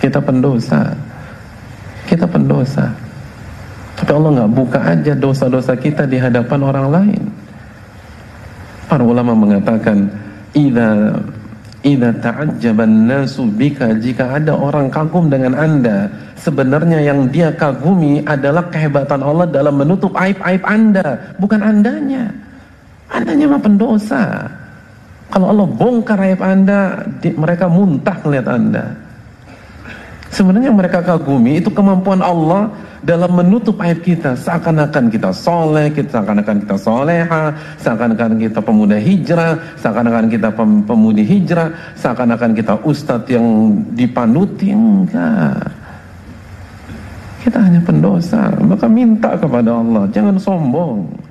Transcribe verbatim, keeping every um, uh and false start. Kita pendosa. Kita pendosa. Tapi Allah nggak buka aja dosa-dosa kita di hadapan orang lain. Para ulama mengatakan, idza idza ta'ajjaban nasu bika, jika ada orang kagum dengan Anda, sebenarnya yang dia kagumi adalah kehebatan Allah dalam menutup aib-aib Anda, bukan Andanya. Andanya mah pendosa. Kalau Allah bongkar aib Anda, mereka muntah melihat Anda. Sebenarnya mereka kagumi itu kemampuan Allah dalam menutup aib kita. Seakan-akan kita soleh, seakan-akan kita soleha, seakan-akan kita pemuda hijrah, seakan-akan kita pem- pemudi hijrah, seakan-akan kita ustadz yang dipanuti. Enggak, kita hanya pendosa. Maka minta kepada Allah, jangan sombong.